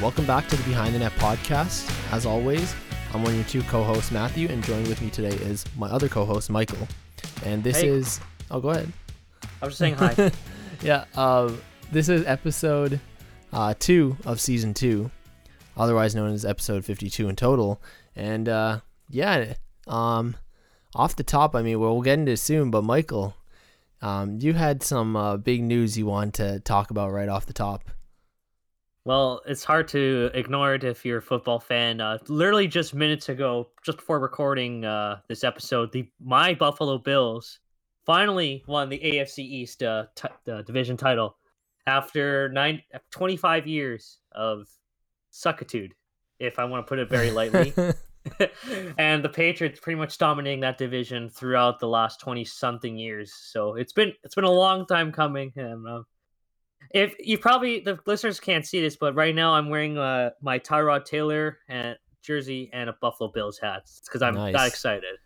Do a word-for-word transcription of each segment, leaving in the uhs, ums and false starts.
Welcome back to the Behind the Net podcast. As always, I'm one of your two co-hosts, Matthew, and joined with me today is my other co-host, Michael. And this hey. is... Oh, go ahead. I was just saying hi. yeah, uh, this is episode uh, two of season two, otherwise known as episode fifty-two in total. And uh, yeah, um, off the top, I mean, well, we'll get into it soon, but Michael, um, you had some uh, big news you want to talk about right off the top. Well, it's hard to ignore it if you're a football fan. Uh, literally just minutes ago, just before recording uh, this episode, the my Buffalo Bills finally won the A F C East uh, t- uh, division title after nine, twenty-five years of suckitude, if I want to put it very lightly. And the Patriots pretty much dominating that division throughout the last twenty-something years. So it's been it's been a long time coming, and uh, If you probably, the listeners can't see this, but right now I'm wearing uh, my Tyrod Taylor and jersey and a Buffalo Bills hat. It's because I'm nice. that excited.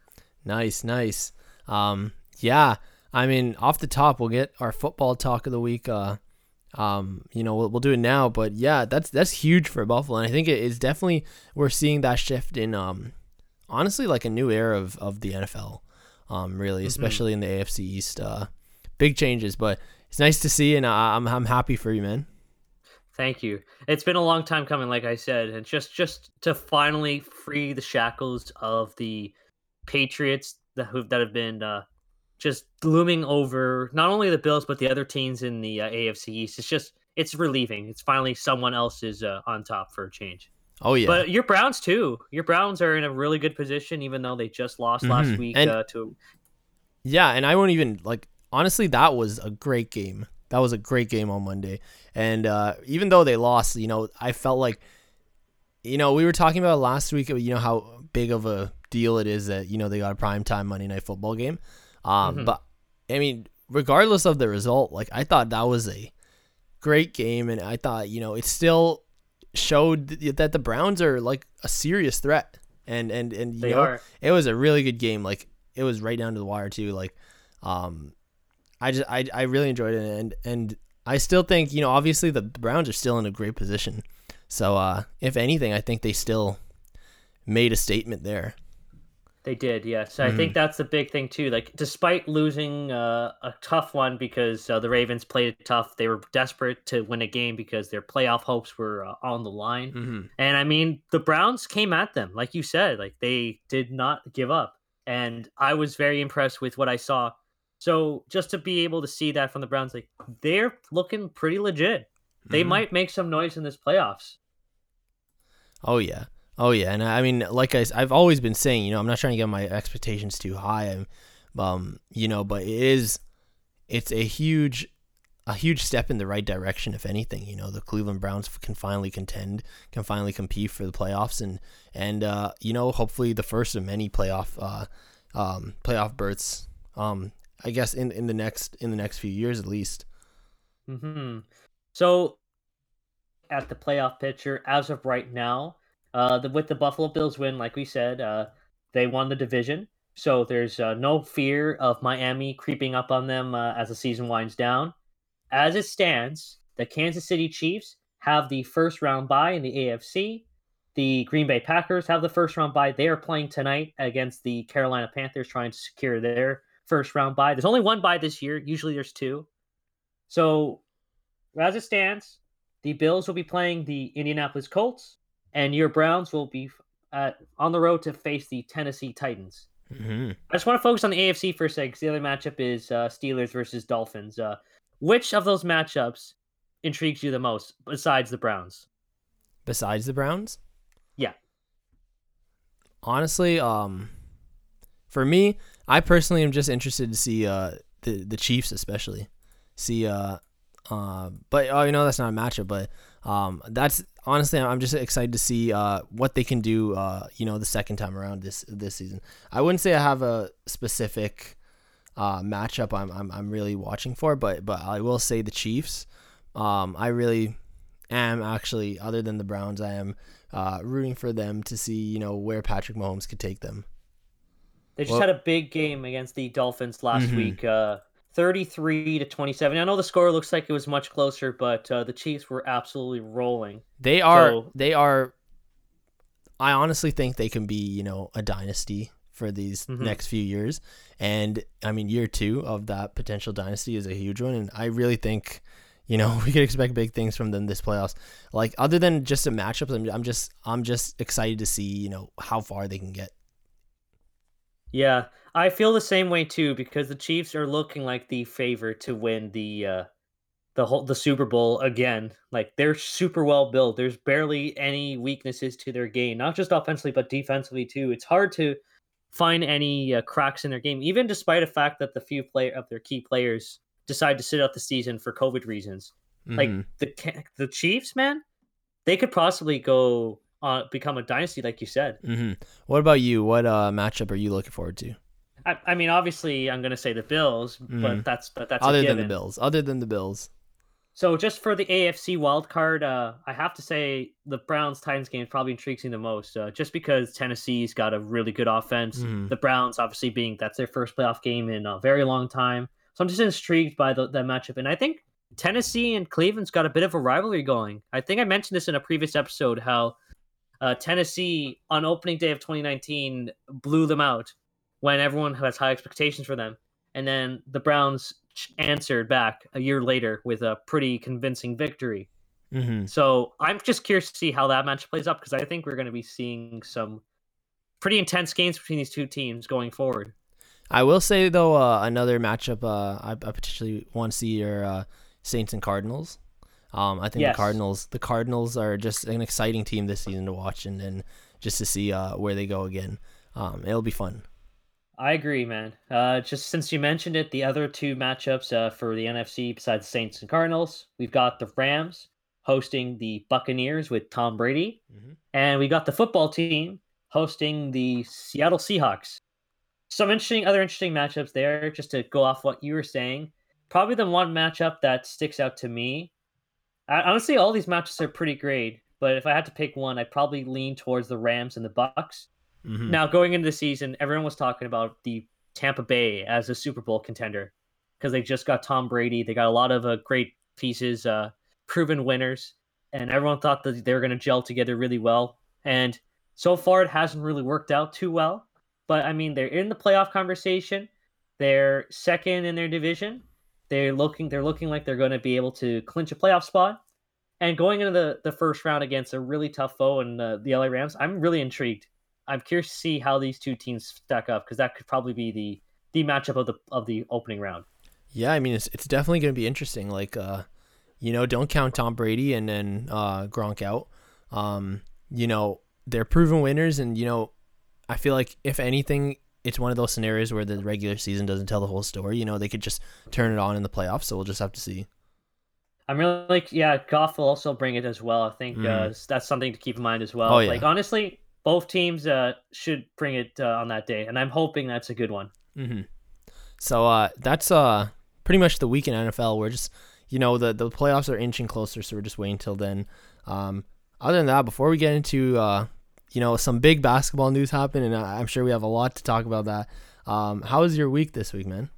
Nice, nice. Um, yeah, I mean, off the top, we'll get our football talk of the week. Uh, um, you know, we'll, we'll do it now, but yeah, that's that's huge for Buffalo, and I think it is definitely we're seeing that shift in, um, honestly, like a new era of of the N F L. Um, really, mm-hmm. especially in the A F C East. Uh, big changes, but. It's nice to see, and I'm I'm happy for you, man. Thank you. It's been a long time coming, like I said, and just, just to finally free the shackles of the Patriots that who've that have been uh, just looming over not only the Bills but the other teams in the uh, A F C East. It's just it's relieving. It's finally someone else is uh, on top for a change. Oh yeah. But your Browns too. Your Browns are in a really good position, even though they just lost mm-hmm. last week and, uh, to. Yeah, and I won't even like. Honestly, that was a great game. That was a great game on Monday. And uh, even though they lost, you know, I felt like, you know, we were talking about last week, you know, how big of a deal it is that, you know, they got a primetime Monday Night Football game. Um, mm-hmm. But, I mean, regardless of the result, like, I thought that was a great game. And I thought, you know, it still showed that the Browns are, like, a serious threat. And, and, and you they know, are. It was a really good game. Like, it was right down to the wire, too. Like, um... I just I, I really enjoyed it, and and I still think, you know, obviously the Browns are still in a great position. So uh, if anything, I think they still made a statement there. They did, yes. Mm-hmm. I think that's the big thing too. Like, despite losing uh, a tough one because uh, the Ravens played it tough, they were desperate to win a game because their playoff hopes were uh, on the line. Mm-hmm. And I mean, the Browns came at them, like you said, like they did not give up. And I was very impressed with what I saw. So just to be able to see that from the Browns, like they're looking pretty legit. They mm-hmm. might make some noise in this playoffs. Oh yeah, oh yeah, and I mean, like I, I've always been saying, you know, I'm not trying to get my expectations too high, um, you know, but it is, it's a huge, a huge step in the right direction. If anything, you know, the Cleveland Browns can finally contend, can finally compete for the playoffs, and and uh, you know, hopefully the first of many playoff, uh, um, playoff berths. Um, I guess in, in the next in the next few years at least. Mm-hmm. So, at the playoff picture as of right now, uh, the, with the Buffalo Bills win, like we said, uh, they won the division. So there's uh, no fear of Miami creeping up on them uh, as the season winds down. As it stands, the Kansas City Chiefs have the first round bye in the A F C. The Green Bay Packers have the first round bye. They are playing tonight against the Carolina Panthers, trying to secure their first round bye. There's only one bye this year. Usually there's two. So as it stands, the Bills will be playing the Indianapolis Colts, and your Browns will be uh, on the road to face the Tennessee Titans. Mm-hmm. I just want to focus on the A F C for a second, because the other matchup is uh, Steelers versus Dolphins. Uh, which of those matchups intrigues you the most besides the Browns? Besides the Browns? Yeah. Honestly, um, for me... I personally am just interested to see uh, the the Chiefs, especially see. Uh, uh, but oh, you know that's not a matchup, but um, that's honestly I'm just excited to see uh, what they can do. Uh, you know, the second time around this this season. I wouldn't say I have a specific uh, matchup I'm, I'm I'm really watching for, but but I will say the Chiefs. Um, I really am actually, other than the Browns, I am uh, rooting for them to see, you know, where Patrick Mahomes could take them. They just well, had a big game against the Dolphins last mm-hmm. week, uh, thirty-three to twenty-seven. I know the score looks like it was much closer, but uh, the Chiefs were absolutely rolling. They are. So, they are. I honestly think they can be, you know, a dynasty for these mm-hmm. next few years. And I mean, year two of that potential dynasty is a huge one. And I really think, you know, we could expect big things from them this playoffs. Like, other than just the matchups, I'm, I'm just, I'm just excited to see, you know, how far they can get. Yeah, I feel the same way too, because the Chiefs are looking like the favorite to win the uh, the whole the Super Bowl again. Like, they're super well built. There's barely any weaknesses to their game, not just offensively but defensively too. It's hard to find any uh, cracks in their game, even despite the fact that the few play of their key players decide to sit out the season for COVID reasons. Mm-hmm. Like the the Chiefs, man, they could possibly go. Uh, become a dynasty, like you said. Mm-hmm. What about you? What uh, matchup are you looking forward to? I, I mean, obviously, I'm going to say the Bills, mm-hmm. but that's but that's other a given. than the Bills. Other than the Bills. So just for the A F C wildcard, uh, I have to say the Browns Titans game probably intrigues me the most, uh, just because Tennessee's got a really good offense. Mm-hmm. The Browns, obviously, being that's their first playoff game in a very long time, so I'm just intrigued by the, that matchup, and I think Tennessee and Cleveland's got a bit of a rivalry going. I think I mentioned this in a previous episode how. Uh, Tennessee, on opening day of twenty nineteen, blew them out when everyone has high expectations for them. And then the Browns answered back a year later with a pretty convincing victory. Mm-hmm. So I'm just curious to see how that match plays up, because I think we're going to be seeing some pretty intense games between these two teams going forward. I will say, though, uh, another matchup uh, I, I potentially want to see are uh, Saints and Cardinals. Um, I think yes. the Cardinals, the Cardinals are just an exciting team this season to watch, and then just to see uh, where they go again. Um, it'll be fun. I agree, man. Uh, just since you mentioned it, the other two matchups uh, for the N F C besides Saints and Cardinals, we've got the Rams hosting the Buccaneers with Tom Brady, mm-hmm. and we got the football team hosting the Seattle Seahawks. Some interesting, other interesting matchups there. Just to go off what you were saying, probably the one matchup that sticks out to me. Honestly, all these matches are pretty great, but if I had to pick one, I'd probably lean towards the Rams and the Bucks. Mm-hmm. Now, going into the season, everyone was talking about the Tampa Bay as a Super Bowl contender because they just got Tom Brady. They got a lot of uh, great pieces, uh, proven winners, and everyone thought that they were going to gel together really well. And so far, it hasn't really worked out too well. But, I mean, they're in the playoff conversation. They're second in their division. They're looking They're looking like they're going to be able to clinch a playoff spot. And going into the, the first round against a really tough foe in the, the L A Rams, I'm really intrigued. I'm curious to see how these two teams stack up, because that could probably be the, the matchup of the of the opening round. Yeah, I mean, it's it's definitely going to be interesting. Like, uh, you know, don't count Tom Brady and then uh, Gronk out. Um, you know, they're proven winners, and, you know, I feel like, if anything, it's one of those scenarios where the regular season doesn't tell the whole story. You know, they could just turn it on in the playoffs, so we'll just have to see. I'm really like, yeah, Goff will also bring it as well. I think mm. uh, that's something to keep in mind as well. Oh, yeah. Like, honestly, both teams uh, should bring it uh, on that day, and I'm hoping that's a good one. Mm-hmm. So uh, that's uh, pretty much the week in N F L. We're just, you know, the, the playoffs are inching closer, so we're just waiting till then. Um, other than that, before we get into... Uh, You know, some big basketball news happened, and I'm sure we have a lot to talk about that. Um, how was your week this week, man?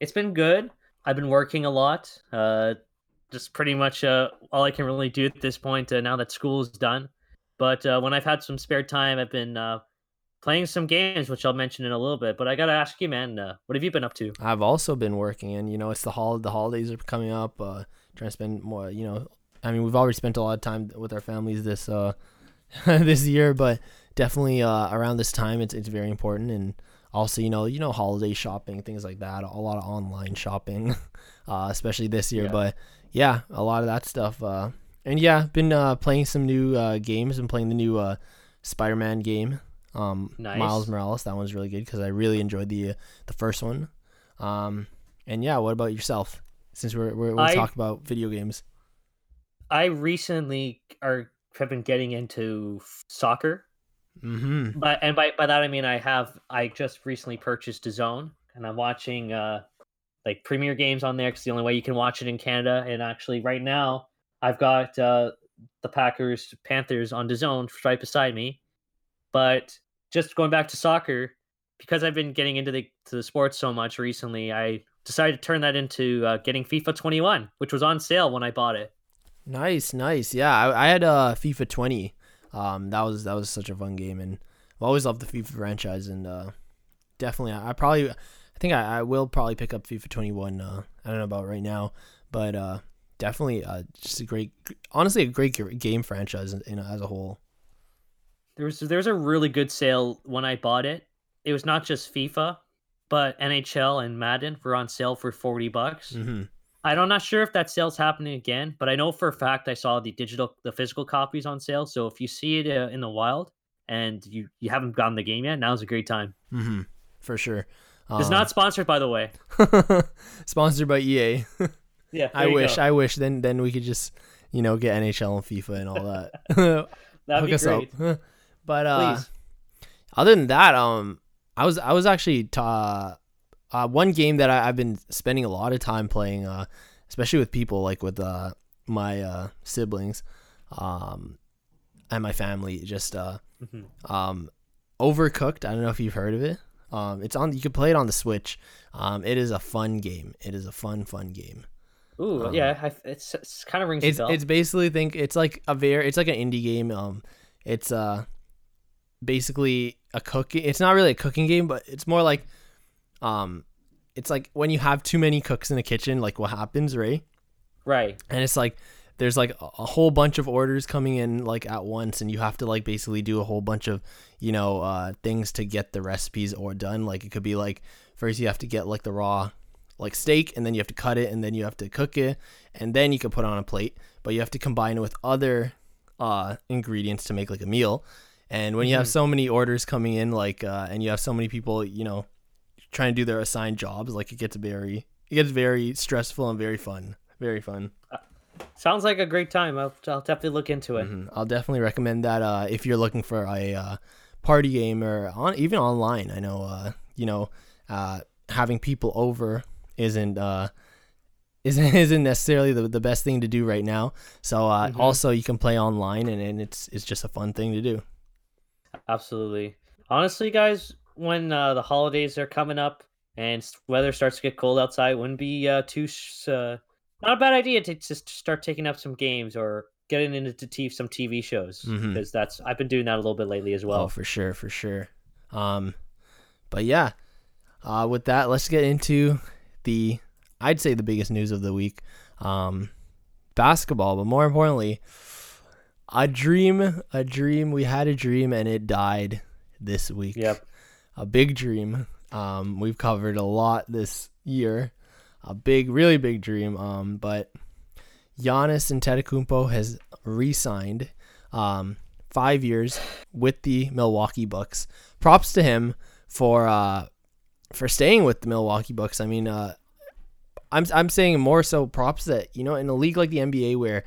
It's been good. I've been working a lot. Uh, just pretty much uh, all I can really do at this point uh, now that school is done. But uh, when I've had some spare time, I've been uh, playing some games, which I'll mention in a little bit. But I got to ask you, man, uh, what have you been up to? I've also been working, and, you know, it's the hol- the holidays are coming up. Uh, trying to spend more, you know, I mean, we've already spent a lot of time with our families this uh this year, but definitely uh, around this time, it's it's very important. And also, you know, you know, holiday shopping, things like that, a lot of online shopping, uh, especially this year. Yeah. But yeah, a lot of that stuff. Uh, and yeah, been uh, playing some new uh, games and playing the new uh, Spider-Man game, um, nice. Miles Morales. That one's really good because I really enjoyed the uh, the first one. Um, and yeah, what about yourself? Since we're we're, we're I, talking about video games, I recently are. I've been getting into soccer, mm-hmm. but and by, by that I mean I have I just recently purchased D A Z N, and I'm watching uh like premier games on there because the only way you can watch it in Canada. And actually, right now I've got uh the Packers Panthers on D A Z N right beside me. But just going back to soccer, because I've been getting into the to the sports so much recently, I decided to turn that into uh, getting FIFA twenty-one, which was on sale when I bought it. Nice, nice. Yeah, I, I had uh, FIFA twenty. Um, that was that was such a fun game, and I've always loved the FIFA franchise. And uh, definitely, I, I probably, I think I, I will probably pick up FIFA twenty-one. Uh, I don't know about right now, but uh, definitely, uh, just a great, honestly, a great game franchise, you know, as a whole. There was there was a really good sale when I bought it. It was not just FIFA, but N H L and Madden were on sale for forty bucks. Mm-hmm. I'm not sure if that sale's happening again, but I know for a fact I saw the digital, the physical copies on sale. So if you see it uh, in the wild and you, you haven't gotten the game yet, now's a great time. Mm-hmm. For sure. Um, it's not sponsored, by the way. Sponsored by E A. Yeah, I wish. Go. I wish. Then then we could just, you know, get N H L and FIFA and all that. That'd Hook be great. Up. But uh, other than that, um, I was I was actually ta. Uh, one game that I, I've been spending a lot of time playing, uh, especially with people, like with uh, my uh, siblings um, and my family, just uh, mm-hmm. um, Overcooked. I don't know if you've heard of it. Um, it's on. You can play it on the Switch. Um, it is a fun game. It is a fun, fun game. Ooh, um, yeah, I, it's, it's kind of rings it's, a bell. It's basically think it's like a very. It's like an indie game. Um, it's uh, basically a cooking. It's not really a cooking game, but it's more like. Um, it's like when you have too many cooks in the kitchen, like what happens, right? Right. And it's like, there's like a whole bunch of orders coming in like at once, and you have to like basically do a whole bunch of, you know, uh, things to get the recipes or done. Like it could be like, first you have to get like the raw, like steak, and then you have to cut it, and then you have to cook it, and then you can put it on a plate, but you have to combine it with other, uh, ingredients to make like a meal. And when you mm-hmm. have so many orders coming in, like, uh, and you have so many people, you know, trying to do their assigned jobs, like it gets very it gets very stressful and very fun very fun uh, sounds like a great time. I'll, I'll definitely look into it. Mm-hmm. I'll definitely recommend that uh if you're looking for a uh, party game or on even online. I know uh you know uh having people over isn't uh isn't isn't necessarily the, the best thing to do right now, so uh mm-hmm. also you can play online, and, and it's it's just a fun thing to do. Absolutely. Honestly, guys, when uh, the holidays are coming up and weather starts to get cold outside, wouldn't be uh, too uh, not a bad idea to just start taking up some games or getting into t- some T V shows, because mm-hmm. that's I've been doing that a little bit lately as well. Oh, for sure, for sure. Um, but yeah, uh, with that, let's get into the I'd say the biggest news of the week, um, basketball, but more importantly, a dream, a dream. We had a dream and it died this week. Yep. A big dream. Um, we've covered a lot this year. A big, really big dream. Um, but Giannis Antetokounmpo has re-signed um, five years with the Milwaukee Bucks. Props to him for uh, for staying with the Milwaukee Bucks. I mean, uh, I'm I'm saying more so props that, you know, in a league like the N B A where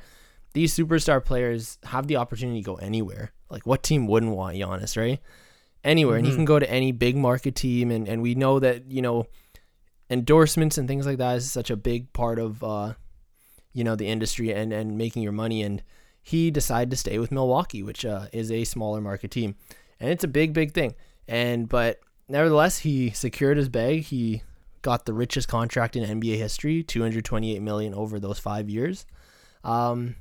these superstar players have the opportunity to go anywhere. Like, what team wouldn't want Giannis, right? Anywhere, and mm-hmm. he can go to any big market team, and, and we know that, you know, endorsements and things like that is such a big part of, uh, you know, the industry and, and making your money, and he decided to stay with Milwaukee, which uh, is a smaller market team, and it's a big, big thing, and but nevertheless, he secured his bag. He got the richest contract in N B A history, two hundred twenty-eight million dollars over those five years, um,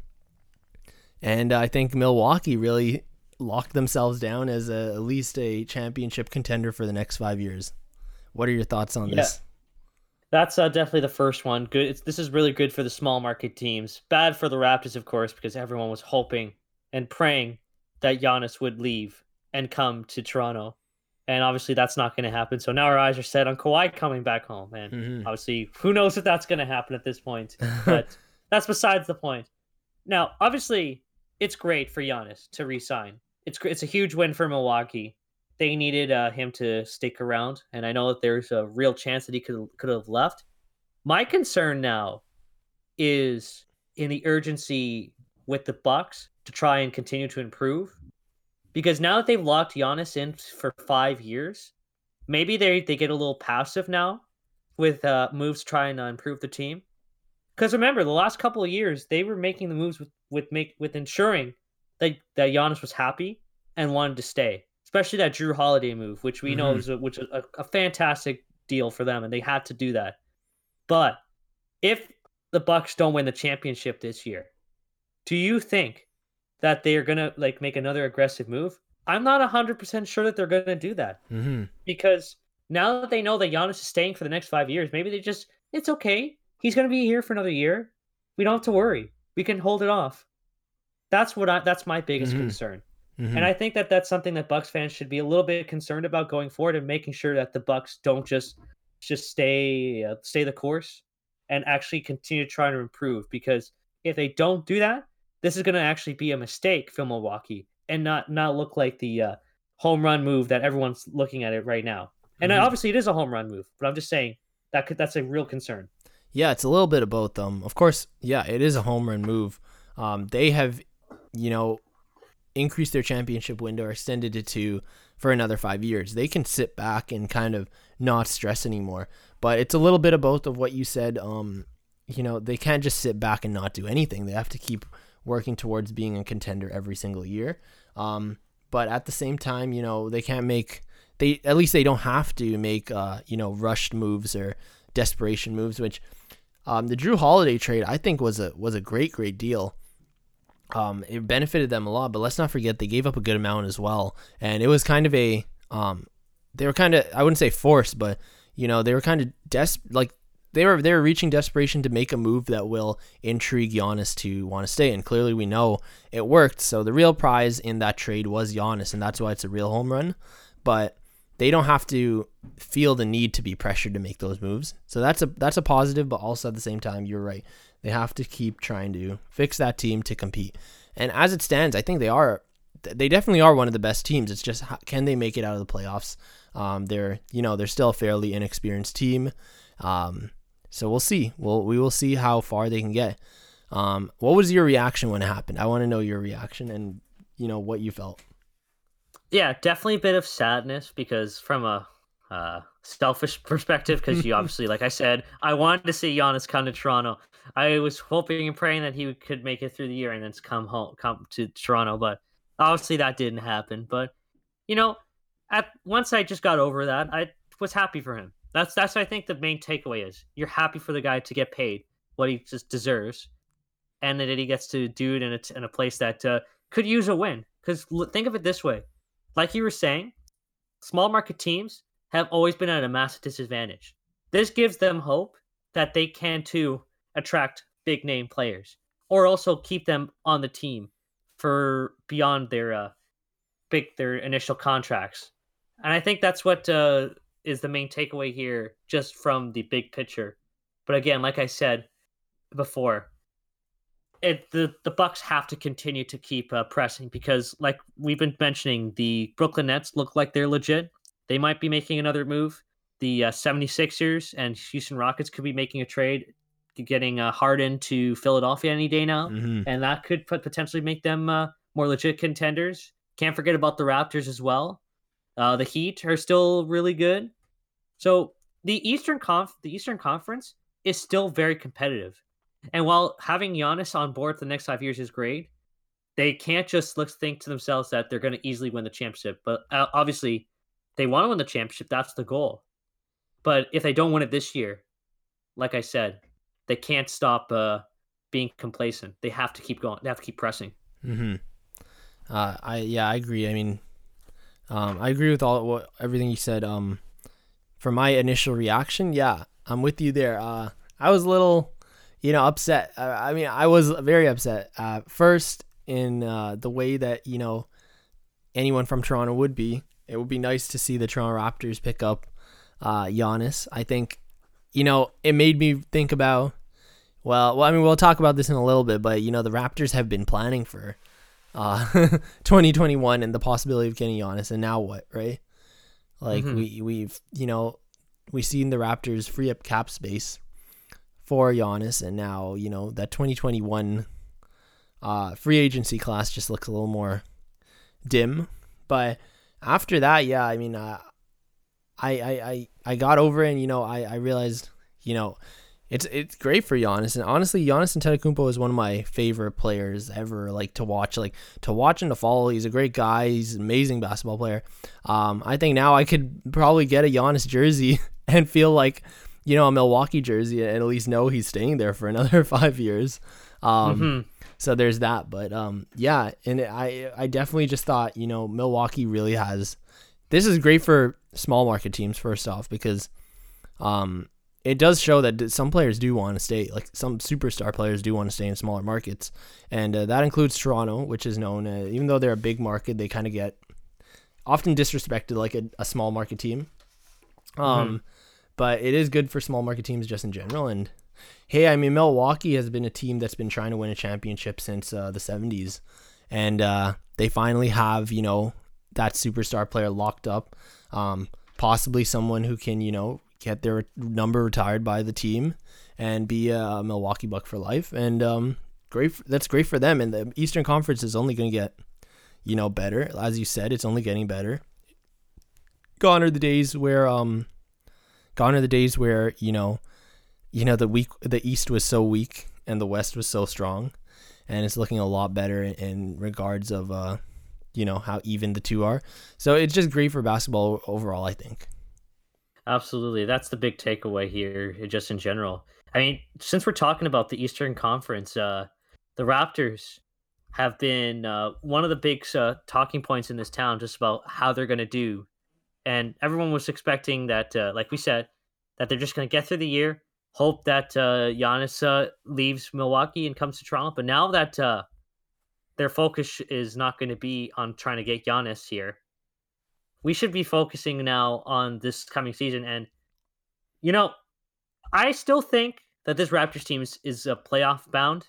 and I think Milwaukee really lock themselves down as a, at least a championship contender for the next five years. What are your thoughts on yeah. this? That's uh, definitely the first one. Good. It's, this is really good for the small market teams. Bad for the Raptors, of course, because everyone was hoping and praying that Giannis would leave and come to Toronto. And obviously that's not going to happen. So now our eyes are set on Kawhi coming back home. And mm-hmm. obviously who knows if that's going to happen at this point, but that's besides the point. Now, obviously it's great for Giannis to re-sign. It's it's a huge win for Milwaukee. They needed uh, him to stick around, and I know that there's a real chance that he could could have left. My concern now is in the urgency with the Bucks to try and continue to improve, because now that they've locked Giannis in for five years, maybe they they get a little passive now with uh, moves trying to improve the team. Because remember, the last couple of years they were making the moves with with make with ensuring that that Giannis was happy and wanted to stay, especially that Jrue Holiday move, which we mm-hmm. know is a, which is a, a fantastic deal for them, and they had to do that. But if the Bucks don't win the championship this year, do you think that they are going to like make another aggressive move? I'm not one hundred percent sure that they're going to do that. Mm-hmm. Because now that they know that Giannis is staying for the next five years, maybe they just, it's okay. He's going to be here for another year. We don't have to worry. We can hold it off. That's what I, that's my biggest mm-hmm. concern. Mm-hmm. And I think that that's something that Bucks fans should be a little bit concerned about going forward, and making sure that the Bucks don't just just stay uh, stay the course and actually continue trying to improve. Because if they don't do that, this is going to actually be a mistake for Milwaukee and not not look like the uh, home run move that everyone's looking at it right now. And mm-hmm. obviously it is a home run move, but I'm just saying that could, that's a real concern. Yeah, it's a little bit of both of them. Of course, yeah, it is a home run move. Um, they have, you know, increased their championship window or extended it to for another five years. They can sit back and kind of not stress anymore. But it's a little bit of both of what you said. Um, you know, they can't just sit back and not do anything. They have to keep working towards being a contender every single year. Um, but at the same time, you know, they can't make they at least they don't have to make uh, you know, rushed moves or desperation moves, which um, the Jrue Holiday trade I think was a was a great, great deal. Um, it benefited them a lot, but let's not forget they gave up a good amount as well. And it was kind of a, um, they were kind of, I wouldn't say forced, but you know, they were kind of des- like they were, they were reaching desperation to make a move that will intrigue Giannis to want to stay. And clearly we know it worked. So the real prize in that trade was Giannis, and that's why it's a real home run, but they don't have to feel the need to be pressured to make those moves. So that's a, that's a positive, but also at the same time, you're right. They have to keep trying to fix that team to compete. And as it stands, I think they are, they definitely are one of the best teams. It's just, can they make it out of the playoffs? Um, they're, you know, they're still a fairly inexperienced team. Um, so we'll see. We'll, we will see how far they can get. Um, what was your reaction when it happened? I want to know your reaction and, you know, what you felt. Yeah, definitely a bit of sadness, because from a uh, selfish perspective, because you obviously, like I said, I wanted to see Giannis come to Toronto. I was hoping and praying that he could make it through the year and then come home, come to Toronto, but obviously that didn't happen. But you know, at once I just got over that, I was happy for him. That's that's what I think the main takeaway is. You're happy for the guy to get paid what he just deserves, and that he gets to do it in a in a place that uh, could use a win. Because think of it this way, like you were saying, small market teams have always been at a massive disadvantage. This gives them hope that they can too attract big name players, or also keep them on the team for beyond their uh, big their initial contracts. And I think that's what uh, is the main takeaway here, just from the big picture. But again, like I said before, it the the Bucks have to continue to keep uh, pressing, because like we've been mentioning, the Brooklyn Nets look like they're legit. They might be making another move. The uh, seventy-sixers and Houston Rockets could be making a trade, getting uh, Harden to Philadelphia any day now, mm-hmm. and that could put, potentially make them uh, more legit contenders. Can't forget about the Raptors as well. Uh, the Heat are still really good. So the Eastern Conf, the Eastern Conference is still very competitive. And while having Giannis on board for the next five years is great, they can't just look, think to themselves that they're going to easily win the championship. But uh, obviously, they want to win the championship. That's the goal. But if they don't win it this year, like I said, they can't stop uh, being complacent. They have to keep going. They have to keep pressing. Mm-hmm. Uh, I yeah, I agree. I mean, um, I agree with all what everything you said. Um, for my initial reaction, yeah, I'm with you there. Uh, I was a little, you know, upset. Uh, I mean, I was very upset uh, first in uh, the way that, you know, anyone from Toronto would be. It would be nice to see the Toronto Raptors pick up uh, Giannis. I think, you know, it made me think about, well, well, I mean, we'll talk about this in a little bit, but, you know, the Raptors have been planning for uh, twenty twenty-one and the possibility of getting Giannis, and now what, right? Like, mm-hmm. we, we've, you know, we've seen the Raptors free up cap space for Giannis, and now, you know, that twenty twenty-one uh, free agency class just looks a little more dim. But after that, yeah, I mean, uh, I, I, I, I got over it, and, you know, I, I realized, you know, it's it's great for Giannis. And honestly, Giannis Antetokounmpo is one of my favorite players ever, like, to watch. Like, to watch and to follow, he's a great guy. He's an amazing basketball player. Um, I think now I could probably get a Giannis jersey and feel like, you know, a Milwaukee jersey and at least know he's staying there for another five years. Um, mm-hmm. So there's that. But um, yeah, and I I definitely just thought, you know, Milwaukee really has, this is great for small market teams, first off, because um, it does show that some players do want to stay, like some superstar players do want to stay in smaller markets. And uh, that includes Toronto, which is known, uh, even though they're a big market, they kind of get often disrespected like a, a small market team. Um, mm-hmm. But it is good for small market teams just in general. And hey, I mean, Milwaukee has been a team that's been trying to win a championship since uh, the seventies. And uh, they finally have, you know, that superstar player locked up. Um, possibly someone who can, you know, get their number retired by the team and be a Milwaukee Buck for life. And um, great, for, that's great for them. And the Eastern Conference is only going to get, you know, better. As you said, it's only getting better. Gone are the days where, um, gone are the days where, you know, you know, the weak, the East was so weak and the West was so strong, and it's looking a lot better in, in regards of, uh, you know, how even the two are. So it's just great for basketball overall, I think. Absolutely. That's the big takeaway here, just in general. I mean, since we're talking about the Eastern Conference, uh, the Raptors have been uh, one of the big uh, talking points in this town, just about how they're going to do. And everyone was expecting that, uh, like we said, that they're just going to get through the year, hope that uh, Giannis uh, leaves Milwaukee and comes to Toronto. But now that uh, their focus is not going to be on trying to get Giannis here, we should be focusing now on this coming season. And, you know, I still think that this Raptors team is, is a playoff bound,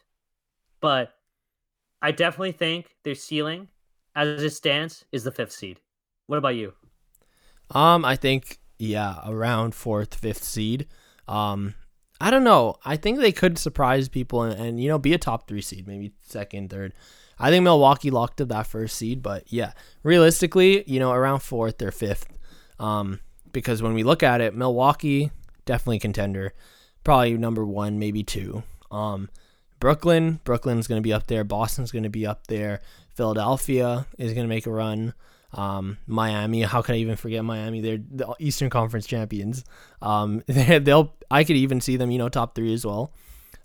but I definitely think their ceiling, as it stands, is the fifth seed. What about you? Um, I think, yeah, around fourth, fifth seed. Um, I don't know. I think they could surprise people and, and, you know, be a top three seed, maybe second, third. I think Milwaukee locked up that first seed, but yeah, realistically, you know, around fourth or fifth. Um, because when we look at it, Milwaukee, definitely contender, probably number one, maybe two. Um, Brooklyn, Brooklyn's going to be up there. Boston's going to be up there. Philadelphia is going to make a run. Um, Miami, how could I even forget Miami? They're the Eastern Conference champions. Um, they'll, I could even see them, you know, top three as well.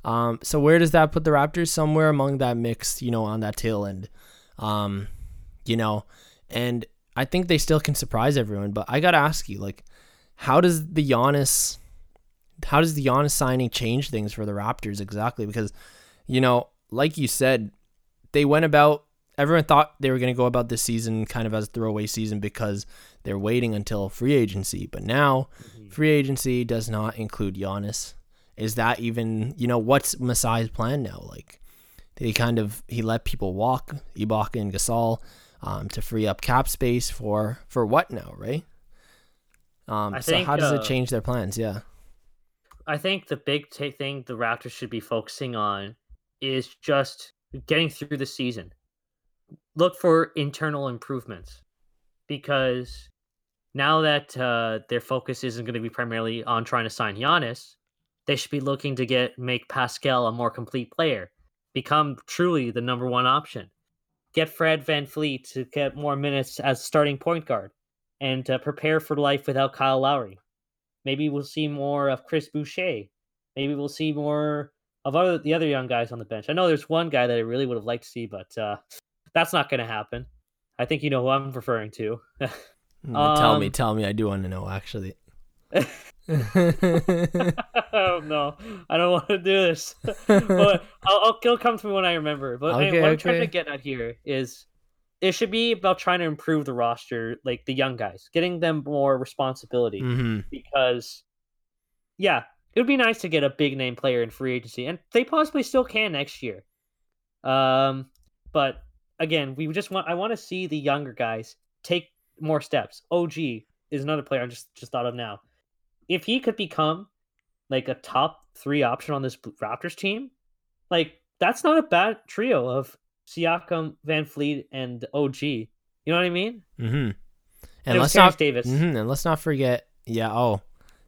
Um, so where does that put the Raptors? Somewhere among that mix, you know, on that tail end, um, you know, and I think they still can surprise everyone. But I got to ask you, like, how does the Giannis, how does the Giannis signing change things for the Raptors exactly? Because, you know, like you said, they went about, everyone thought they were going to go about this season kind of as a throwaway season because they're waiting until free agency. But now mm-hmm. free agency does not include Giannis. Is that even, you know, what's Masai's plan now? Like, they kind of, he let people walk, Ibaka and Gasol, um, to free up cap space for, for what now, right? Um, I so think, how does uh, it change their plans? Yeah. I think the big t- thing the Raptors should be focusing on is just getting through the season. Look for internal improvements, because now that uh, their focus isn't going to be primarily on trying to sign Giannis, they should be looking to get make Pascal a more complete player, become truly the number one option, get Fred VanVleet to get more minutes as starting point guard, and uh, prepare for life without Kyle Lowry. Maybe we'll see more of Chris Boucher. Maybe we'll see more of other, the other young guys on the bench. I know there's one guy that I really would have liked to see, but... Uh, That's not going to happen. I think you know who I'm referring to. um, tell me, tell me. I do want to know, actually. Oh, no. I don't want to do this. But I'll, I'll, it'll come to me when I remember. But okay, anyway, what okay. I'm trying to get at here is it should be about trying to improve the roster, like the young guys, getting them more responsibility. Mm-hmm. Because, yeah, it would be nice to get a big-name player in free agency. And they possibly still can next year. Um, But... Again, we just want. I want to see the younger guys take more steps. O G is another player I just, just thought of now. If he could become like a top three option on this Raptors team, like that's not a bad trio of Siakam, VanVleet, and O G. You know what I mean? Mm-hmm. And, and let's not Davis. Mm-hmm, and let's not forget. Yeah. Oh,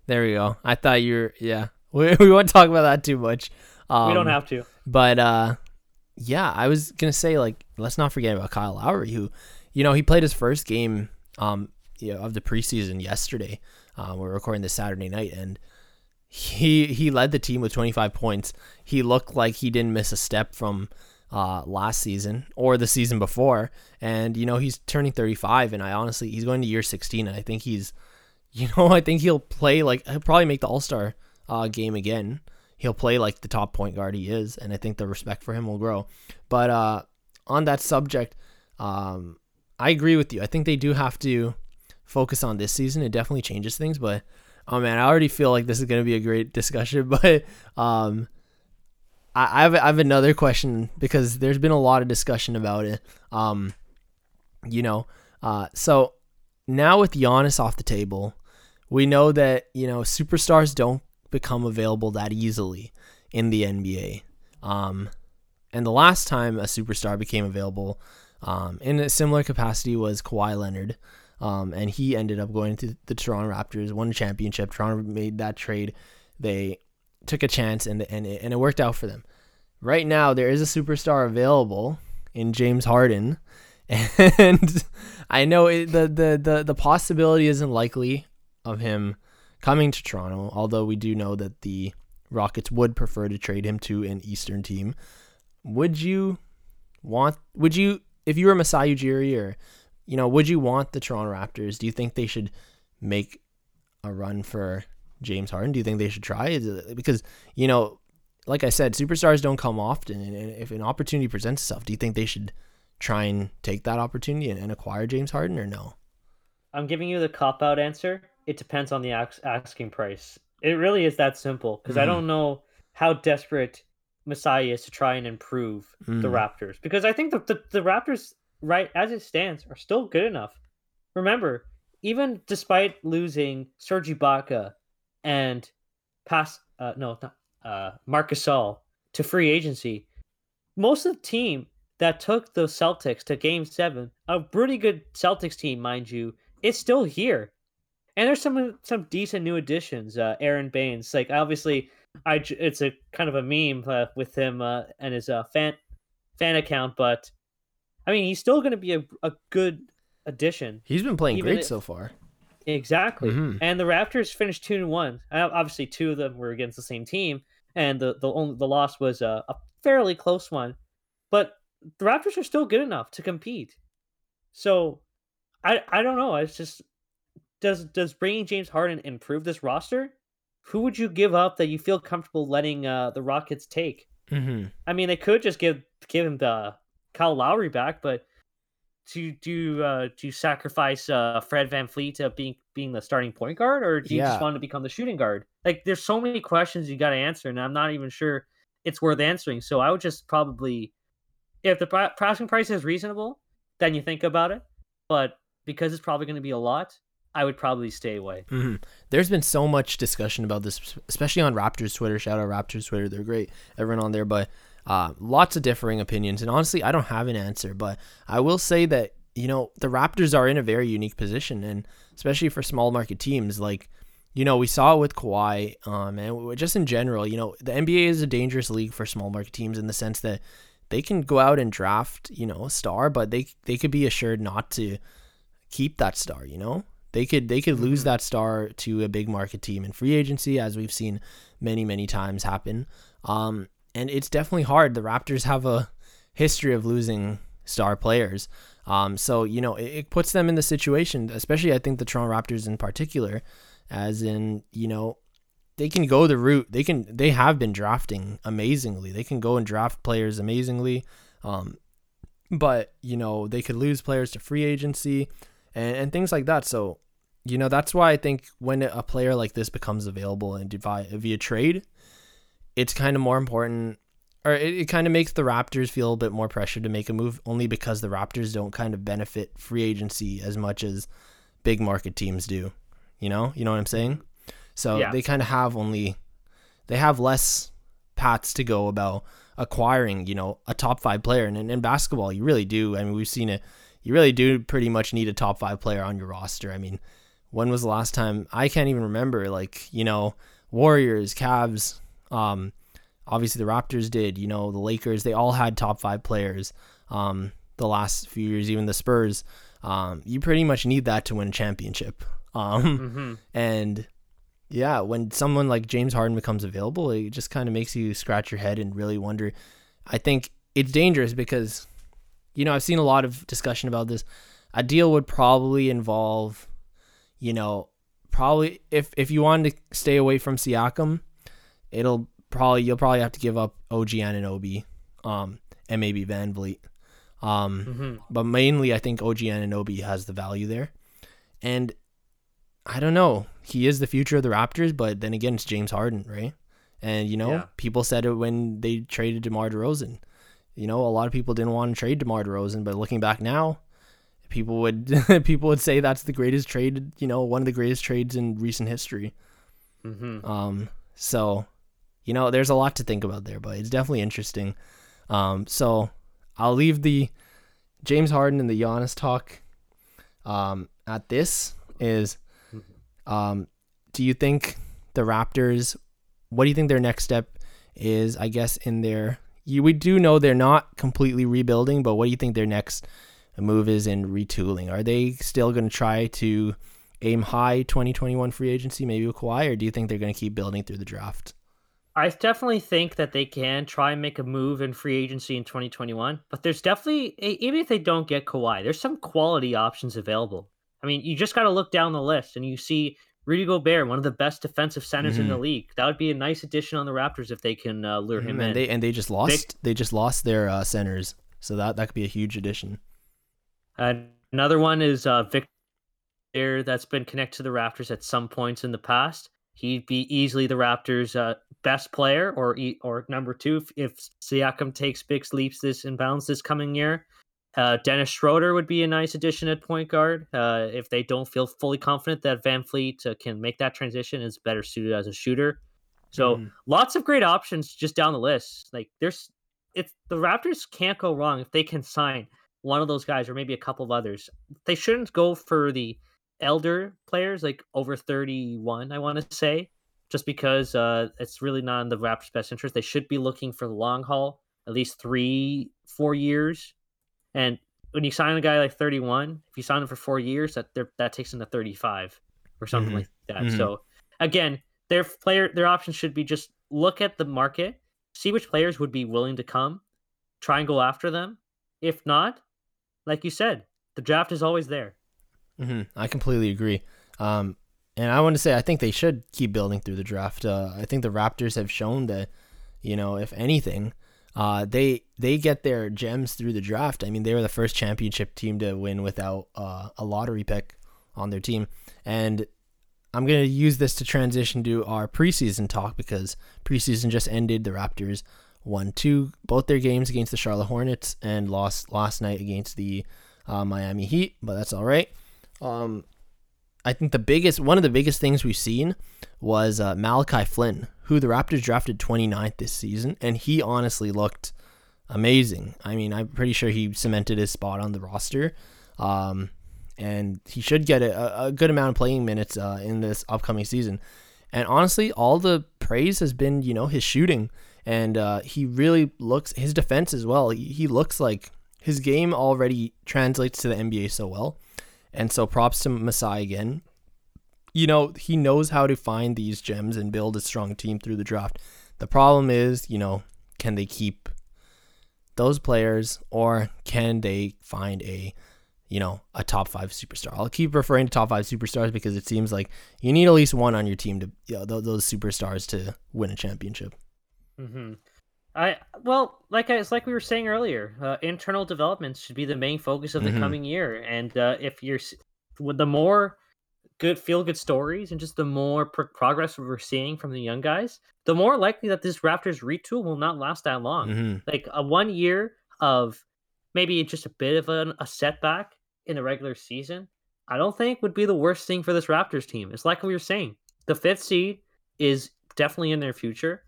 there we go. I thought you were. Yeah. We we won't talk about that too much. Um, we don't have to. But. uh Yeah, I was going to say, like, let's not forget about Kyle Lowry, who, you know, he played his first game um, you know, of the preseason yesterday. Um, we're recording this Saturday night, and He he led the team with twenty-five points. He looked like he didn't miss a step from uh, last season or the season before. And, you know, he's turning thirty-five, and I honestly, he's going to year sixteen, and I think he's, you know, I think he'll play, like, he'll probably make the All-Star uh, game again. He'll play like the top point guard he is, and I think the respect for him will grow. But uh, on that subject, um, I agree with you. I think they do have to focus on this season. It definitely changes things, but oh man, I already feel like this is going to be a great discussion. But um, I, I, have, I have another question, because there's been a lot of discussion about it. Um, you know, uh, so now with Giannis off the table, we know that, you know, superstars don't become available that easily in the N B A. Um, and the last time a superstar became available um, in a similar capacity was Kawhi Leonard. Um, and he ended up going to the Toronto Raptors, won a championship. Toronto made that trade. They took a chance, and and it, and it worked out for them. Right now, there is a superstar available in James Harden, and I know it, the, the the the possibility isn't likely of him coming to Toronto. Although we do know that the Rockets would prefer to trade him to an Eastern team. Would you want? Would you, if you were Masai Ujiri, or, you know, would you want the Toronto Raptors? Do you think they should make a run for James Harden? Do you think they should try? Is it, because, you know, like I said, superstars don't come often, and if an opportunity presents itself, do you think they should try and take that opportunity and, and acquire James Harden, or no? I'm giving you the cop-out answer. It depends on the ax- asking price. It really is that simple, because mm. I don't know how desperate Masai is to try and improve mm. the Raptors, because I think the, the, the Raptors, right as it stands, are still good enough. Remember, even despite losing Serge Ibaka and pass, uh, no, not uh, Marc Gasol to free agency, most of the team that took the Celtics to Game Seven, a pretty good Celtics team, mind you, is still here. And there's some some decent new additions. Uh, Aaron Baines, like obviously, I it's a kind of a meme uh, with him uh, and his uh, fan fan account, but I mean, he's still going to be a, a good addition. He's been playing great if, so far. Exactly. Mm-hmm. And the Raptors finished two and one. Obviously, two of them were against the same team, and the the only, the loss was a, a fairly close one. But the Raptors are still good enough to compete. So, I I don't know. It's just does does bringing James Harden improve this roster? Who would you give up that you feel comfortable letting uh, the Rockets take? Mm-hmm. I mean, they could just give give him the Kyle Lowry back, but to do uh to sacrifice uh Fred VanVleet to being being the starting point guard, or do you yeah. just want to become the shooting guard? Like, there's so many questions you got to answer, and I'm not even sure it's worth answering. So I would just probably, if the asking price is reasonable, then you think about it. But because it's probably going to be a lot, I would probably stay away. Mm-hmm. There's been so much discussion about this, especially on Raptors Twitter. Shout out Raptors Twitter, they're great. Everyone on there, but. Uh, lots of differing opinions, and honestly, I don't have an answer, but I will say that, you know, the Raptors are in a very unique position, and especially for small market teams, like, you know, we saw it with Kawhi, um, and just in general, you know, the N B A is a dangerous league for small market teams in the sense that they can go out and draft, you know, a star, but they they could be assured not to keep that star, you know? They could they could lose that star to a big market team in free agency, as we've seen many, many times happen. Um And it's definitely hard. The Raptors have a history of losing star players. Um, so, you know, it, it puts them in the situation, especially I think the Toronto Raptors in particular, as in, you know, they can go the route. They can. They have been drafting amazingly. They can go and draft players amazingly. Um, but, you know, they could lose players to free agency and, and things like that. So, you know, that's why I think when a player like this becomes available and via, via trade, it's kind of more important, or it, it kind of makes the Raptors feel a bit more pressure to make a move, only because the Raptors don't kind of benefit free agency as much as big market teams do. You know, you know what I'm saying? So yeah. they kind of have only, they have less paths to go about acquiring, you know, a top five player. And in, in basketball, you really do. I mean, we've seen it. You really do pretty much need a top five player on your roster. I mean, when was the last time? I can't even remember, like, you know, Warriors, Cavs, Um, obviously the Raptors did, you know, the Lakers, they all had top five players, um, the last few years, even the Spurs, um, you pretty much need that to win a championship. Um, mm-hmm. and Yeah, when someone like James Harden becomes available, it just kind of makes you scratch your head and really wonder. I think it's dangerous because, you know, I've seen a lot of discussion about this. A deal would probably involve, you know, probably if, if you wanted to stay away from Siakam, it'll probably you'll probably have to give up O G Anunoby um, and maybe VanVleet. Um, mm-hmm. But mainly, I think O G Anunoby has the value there. And I don't know. He is the future of the Raptors, but then again, it's James Harden, right? And, you know, yeah. people said it when they traded DeMar DeRozan. You know, a lot of people didn't want to trade DeMar DeRozan, but looking back now, people would people would say that's the greatest trade, you know, one of the greatest trades in recent history. Mm-hmm. Um, so, you know, there's a lot to think about there, but it's definitely interesting. Um, so I'll leave the James Harden and the Giannis talk um, at this is... Um, do you think the Raptors, what do you think their next step is, I guess, in their, you, we do know they're not completely rebuilding, but what do you think their next move is in retooling? Are they still going to try to aim high twenty twenty-one free agency, maybe with Kawhi, or do you think they're going to keep building through the draft? I definitely think that they can try and make a move in free agency in twenty twenty-one, but there's definitely, even if they don't get Kawhi, there's some quality options available. I mean, you just got to look down the list and you see Rudy Gobert, one of the best defensive centers mm-hmm. in the league. That would be a nice addition on the Raptors if they can uh, lure mm-hmm. him and in. They, and they just lost they, they just lost their uh, centers, so that, that could be a huge addition. Uh, another one is uh, Victor, that's been connected to the Raptors at some points in the past. He'd be easily the Raptors' uh, best player or or number two if, if Siakam takes big leaps this inbounds this coming year. Uh, Dennis Schroeder would be a nice addition at point guard. Uh, if they don't feel fully confident that VanVleet uh, can make that transition, is better suited as a shooter. So mm. lots of great options just down the list. Like there's, it's the Raptors can't go wrong if they can sign one of those guys or maybe a couple of others. They shouldn't go for the elder players like over thirty-one. I want to say just because uh, it's really not in the Raptors' best interest. They should be looking for the long haul, at least three, four years. And when you sign a guy like thirty-one, if you sign him for four years, that that takes him to thirty-five or something mm-hmm. like that. Mm-hmm. So again, their player, their options should be just look at the market, see which players would be willing to come, try and go after them. If not, like you said, the draft is always there. Mm-hmm. I completely agree. Um, and I want to say I think they should keep building through the draft. Uh, I think the Raptors have shown that, you know, if anything, Uh, they they get their gems through the draft. I mean, they were the first championship team to win without uh, a lottery pick on their team. And I'm going to use this to transition to our preseason talk because preseason just ended. The Raptors won two, both their games against the Charlotte Hornets and lost last night against the uh, Miami Heat, but that's all right. Um, I think the biggest, one of the biggest things we've seen was uh, Malachi Flynn, who the Raptors drafted twenty-ninth this season, and he honestly looked amazing. I mean, I'm pretty sure he cemented his spot on the roster, um, and he should get a, a good amount of playing minutes uh, in this upcoming season. And honestly, all the praise has been, you know, his shooting, and uh, he really looks, his defense as well, he, he looks like his game already translates to the N B A so well. And so props to Masai again. You know, he knows how to find these gems and build a strong team through the draft. The problem is, you know, can they keep those players or can they find a, you know, a top five superstar? I'll keep referring to top five superstars because it seems like you need at least one on your team to, you know, th- those superstars to win a championship. Mm-hmm. I well, like I, it's like we were saying earlier, uh, internal development should be the main focus of the mm-hmm. coming year. And uh, if you're with the more good feel-good stories and just the more pro- progress we're seeing from the young guys, the more likely that this Raptors retool will not last that long. Mm-hmm. Like a one year of maybe just a bit of an, a setback in the regular season, I don't think would be the worst thing for this Raptors team. It's like we were saying, the fifth seed is definitely in their future,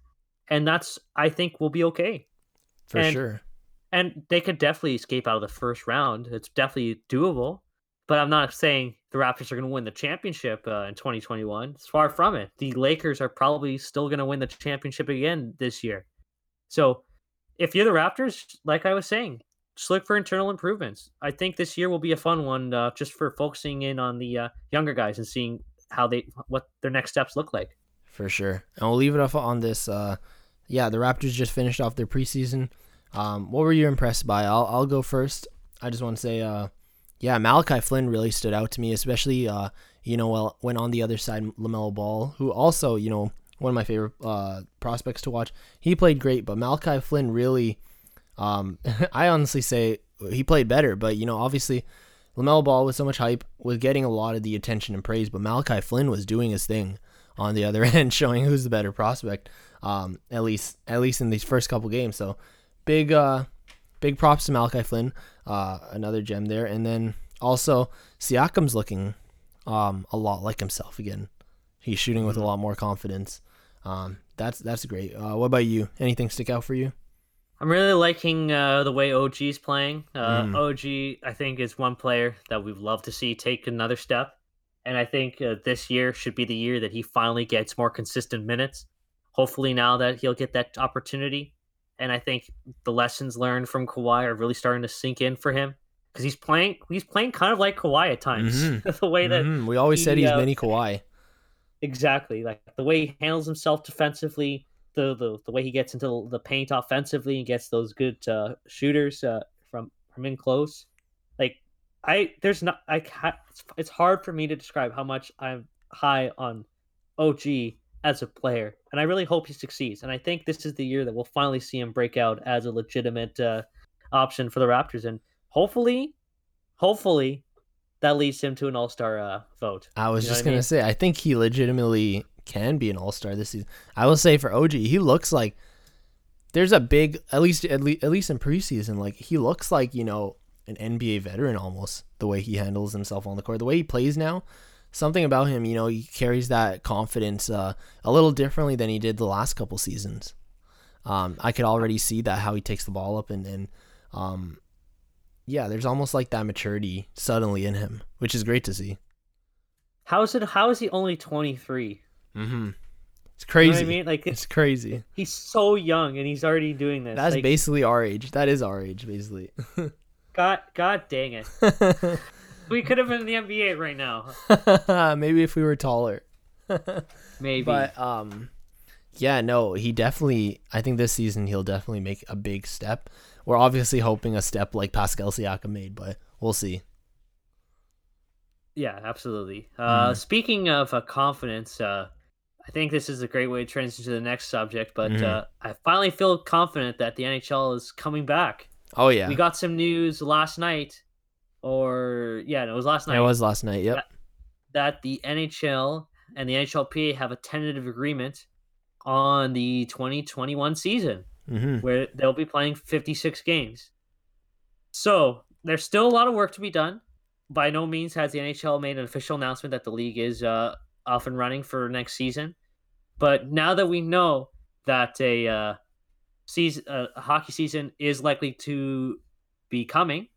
and that's, I think, will be okay. For and, sure. And they could definitely escape out of the first round. It's definitely doable. But I'm not saying the Raptors are going to win the championship uh, in twenty twenty-one. It's far from it. The Lakers are probably still going to win the championship again this year. So if you're the Raptors, like I was saying, just look for internal improvements. I think this year will be a fun one uh, just for focusing in on the uh, younger guys and seeing how they what their next steps look like. For sure. And we'll leave it off on this. Uh, yeah, the Raptors just finished off their preseason. Um, what were you impressed by? I'll I'll go first. I just want to say, uh, yeah, Malachi Flynn really stood out to me, especially uh, you know, well, when on the other side, LaMelo Ball, who also, you know, one of my favorite uh, prospects to watch. He played great, but Malachi Flynn really, um, I honestly say he played better. But, you know, obviously, LaMelo Ball with so much hype was getting a lot of the attention and praise, but Malachi Flynn was doing his thing on the other end, showing who's the better prospect, um, at least at least in these first couple games. So big uh, big props to Malachi Flynn, uh, another gem there. And then also Siakam's looking um, a lot like himself again. He's shooting with a lot more confidence. Um, that's that's great. Uh, what about you? Anything stick out for you? I'm really liking uh, the way O G's playing. Uh, mm. O G, I think, is one player that we've loved to see take another step. And I think uh, this year should be the year that he finally gets more consistent minutes. Hopefully now that he'll get that opportunity. And I think the lessons learned from Kawhi are really starting to sink in for him. Because he's playing he's playing kind of like Kawhi at times. Mm-hmm. the way that mm-hmm. We always he, said he's uh, mini Kawhi. Exactly. Like the way he handles himself defensively, the the, the way he gets into the paint offensively and gets those good uh, shooters uh, from, from in close. Like I there's not I it's hard for me to describe how much I'm high on O G as a player, and I really hope he succeeds. And I think this is the year that we'll finally see him break out as a legitimate uh, option for the Raptors, and hopefully hopefully that leads him to an all-star uh, vote. I was you know just going mean? to say, I think he legitimately can be an all-star this season. I will say for O G, he looks like there's a big, at least at least, at least in preseason, like he looks like, you know, an N B A veteran almost, the way he handles himself on the court. The way he plays now, something about him, you know, he carries that confidence uh, a little differently than he did the last couple seasons. Um, I could already see that, how he takes the ball up and, and um yeah, there's almost like that maturity suddenly in him, which is great to see. How is it? How is he only twenty-three? Mm-hmm. It's crazy. You know what I mean? Like it's, it's crazy. He's so young, and he's already doing this. That's like, basically our age. That is our age, basically. God, God dang it! We could have been in the N B A right now. Maybe if we were taller. Maybe. But um, yeah, no, he definitely. I think this season he'll definitely make a big step. We're obviously hoping a step like Pascal Siakam made, but we'll see. Yeah, absolutely. Uh, mm. Speaking of uh, confidence, uh, I think this is a great way to transition to the next subject, but mm. uh, I finally feel confident that the N H L is coming back. Oh, yeah. We got some news last night, or, yeah, it was last night. It was last night, yep. That, that the N H L and the N H L P A have a tentative agreement on the twenty twenty-one season. Mm-hmm. Where they'll be playing fifty-six games. So there's still a lot of work to be done. By no means has the N H L made an official announcement that the league is uh, off and running for next season. But now that we know that a, uh, season, a hockey season is likely to be coming,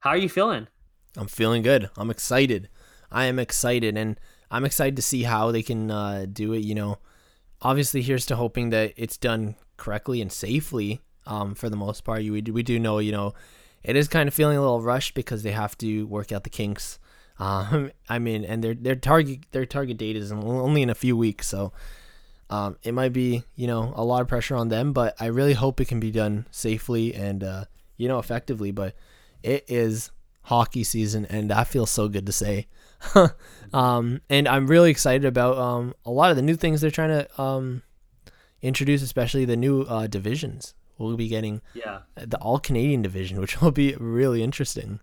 how are you feeling? I'm feeling good. I'm excited. I am excited, and I'm excited to see how they can uh, do it, you know. Obviously, here's to hoping that it's done correctly and safely. Um, for the most part, you we do, we do know, you know, it is kind of feeling a little rushed because they have to work out the kinks. Um, I mean, and their their target their target date is only in a few weeks, so um, it might be, you know, a lot of pressure on them. But I really hope it can be done safely and uh, you know, effectively. But it is hockey season, and that feels so good to say. um, and I'm really excited about um, a lot of the new things they're trying to um, introduce, especially the new uh, divisions. We'll be getting yeah. the All-Canadian division, which will be really interesting.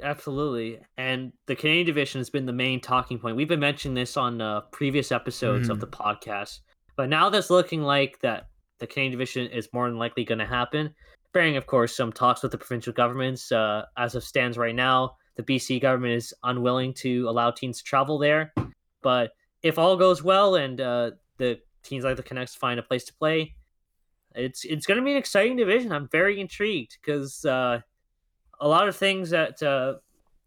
Absolutely. And the Canadian division has been the main talking point. We've been mentioning this on uh, previous episodes mm. of the podcast. But now that's looking like that the Canadian division is more than likely going to happen, bearing, of course, some talks with the provincial governments. Uh, as it stands right now, the B C government is unwilling to allow teams to travel there. But if all goes well and uh, the teams like the Canucks find a place to play, it's it's going to be an exciting division. I'm very intrigued because uh, a lot of things that uh,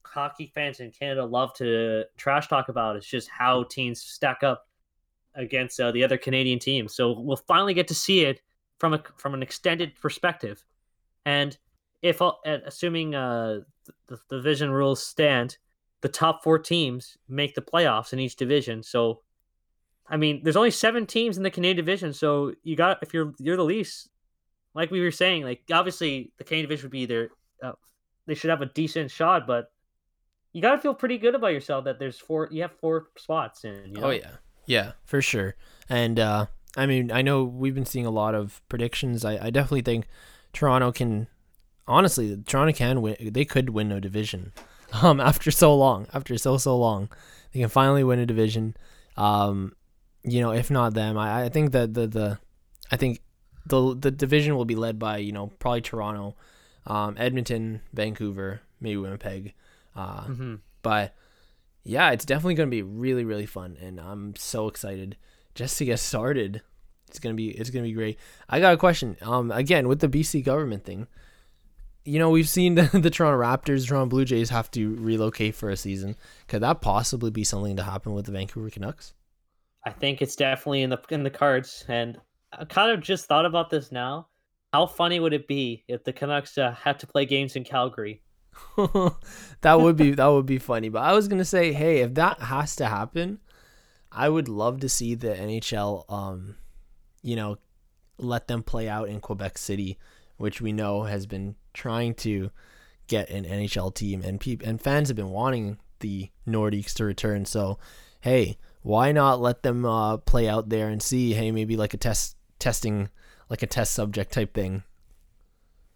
hockey fans in Canada love to trash talk about is just how teams stack up against uh, the other Canadian teams. So we'll finally get to see it from a from an extended perspective. And if uh, assuming uh, the, the division rules stand, the top four teams make the playoffs in each division. So, I mean, there's only seven teams in the Canadian division. So you got, if you're, you're the Leafs, like we were saying, like obviously the Canadian division would be there. Uh, they should have a decent shot, but you got to feel pretty good about yourself that there's four, you have four spots in. You know? Oh yeah. Yeah, for sure. And, uh, I mean, I know we've been seeing a lot of predictions. I, I definitely think Toronto can, honestly, Toronto can win. They could win a division um, after so long, after so, so long. They can finally win a division. Um, you know, if not them, I, I think that the, the, I think the the division will be led by, you know, probably Toronto, um, Edmonton, Vancouver, maybe Winnipeg. Uh, mm-hmm. But yeah, it's definitely going to be really, really fun. And I'm so excited. Just to get started, it's gonna be it's gonna be great. I got a question. Um, again with the B C government thing, you know we've seen the, the Toronto Raptors, Toronto Blue Jays have to relocate for a season. Could that possibly be something to happen with the Vancouver Canucks? I think it's definitely in the in the cards. And I kind of just thought about this now. How funny would it be if the Canucks uh, had to play games in Calgary? that would be that would be funny. But I was gonna say, hey, if that has to happen. I would love to see the N H L, um, you know, let them play out in Quebec City, which we know has been trying to get an N H L team, and pe- and fans have been wanting the Nordiques to return. So, hey, why not let them uh, play out there and see? Hey, maybe like a test testing, like a test subject type thing.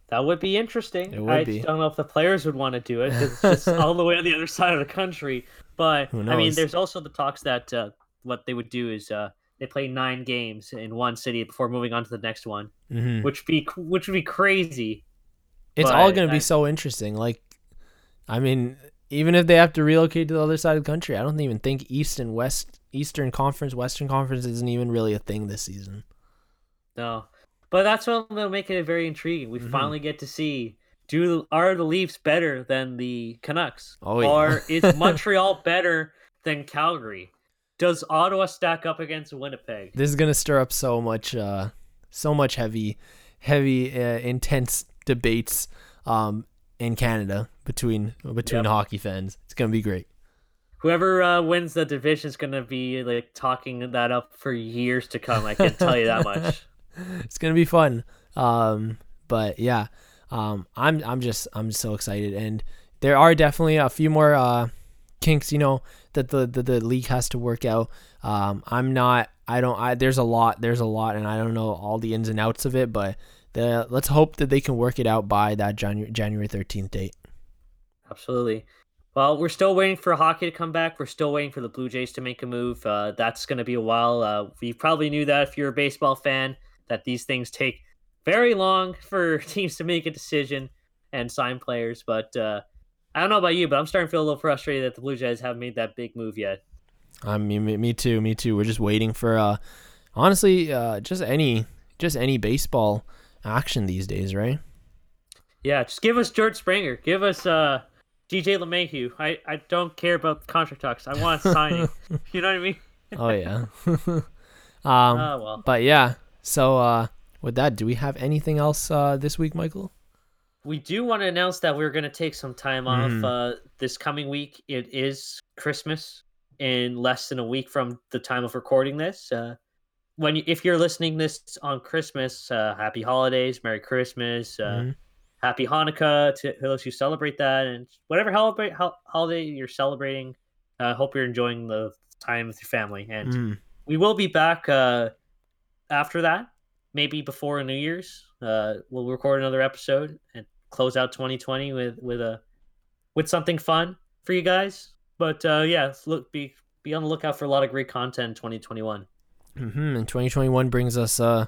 That would be interesting. It would I be. don't know if the players would want to do it because it's just all the way on the other side of the country. But I mean, there's also the talks that. Uh, what they would do is uh, they play nine games in one city before moving on to the next one, mm-hmm. which be which would be crazy. It's all going to be so interesting. Like, I mean, even if they have to relocate to the other side of the country, I don't even think East and West, Eastern Conference, Western Conference isn't even really a thing this season. No, but that's what will make it very intriguing. We mm-hmm. finally get to see. Do are the Leafs better than the Canucks? Oh, yeah. Or is Montreal better than Calgary? Does Ottawa stack up against Winnipeg? This is going to stir up so much, uh, so much heavy, heavy, uh, intense debates um, in Canada between between yep. hockey fans. It's going to be great. Whoever uh, wins the division is going to be like talking that up for years to come. I can tell you that much. It's going to be fun. Um, but yeah, um, I'm I'm just I'm so excited, and there are definitely a few more. Uh, kinks you know that the, the the league has to work out. um I'm not I don't I there's a lot there's a lot and I don't know all the ins and outs of it, but the let's hope that they can work it out by that January January thirteenth date. Absolutely. Well, we're still waiting for hockey to come back. We're still waiting for the Blue Jays to make a move. Uh that's going to be a while. Uh you probably knew that if you're a baseball fan that these things take very long for teams to make a decision and sign players, but uh I don't know about you, but I'm starting to feel a little frustrated that the Blue Jays haven't made that big move yet. I mean, me too, me too. We're just waiting for, uh, honestly, uh, just any, just any baseball action these days, right? Yeah, just give us George Springer, give us uh, D J LeMahieu. I, I don't care about the contract talks. I want signing. You know what I mean? Oh yeah. um, uh, well. But yeah. So uh, with that, do we have anything else uh, this week, Michael? We do want to announce that we're going to take some time off mm. uh, this coming week. It is Christmas in less than a week from the time of recording this. Uh, when you, if you're listening this on Christmas, uh, happy holidays, Merry Christmas, uh, mm. happy Hanukkah to those who celebrate that, and whatever holiday holiday you're celebrating. I uh, hope you're enjoying the time with your family, and mm. we will be back uh, after that, maybe before New Year's. Uh, we'll record another episode and close out twenty twenty with with a with something fun for you guys. But uh yeah, look be be on the lookout for a lot of great content in twenty twenty-one. Mm-hmm. And twenty twenty-one brings us uh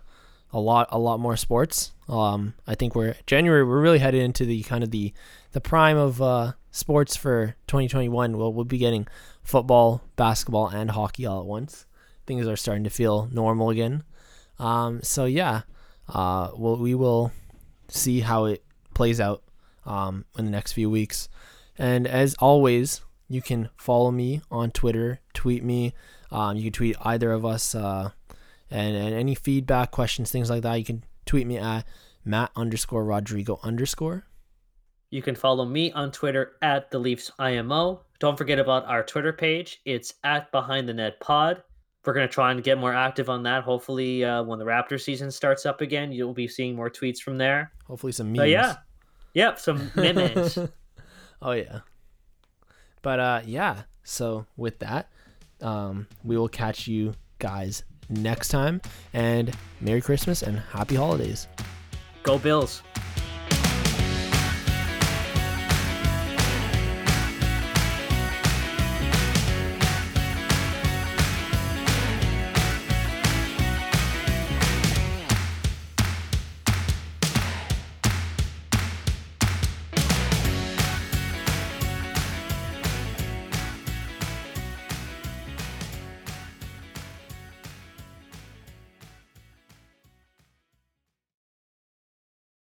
a lot a lot more sports. um I think we're January we're really headed into the kind of the the prime of uh sports for twenty twenty-one. We'll we'll be getting football, basketball, and hockey all at once. Things are starting to feel normal again. Um so yeah, Uh, well, we will see how it plays out um, in the next few weeks. And as always, you can follow me on Twitter, tweet me. Um, you can tweet either of us, uh, and, and any feedback, questions, things like that. You can tweet me at Matt underscore Rodrigo underscore. You can follow me on Twitter at the Leafs I M O. Don't forget about our Twitter page. It's at Behind the Net Pod. We're going to try and get more active on that. Hopefully, uh, when the Raptor season starts up again, you'll be seeing more tweets from there. Hopefully some memes. But yeah. Yep, some memes. Oh, yeah. But, uh, yeah, so with that, um, we will catch you guys next time. And Merry Christmas and Happy Holidays. Go Bills.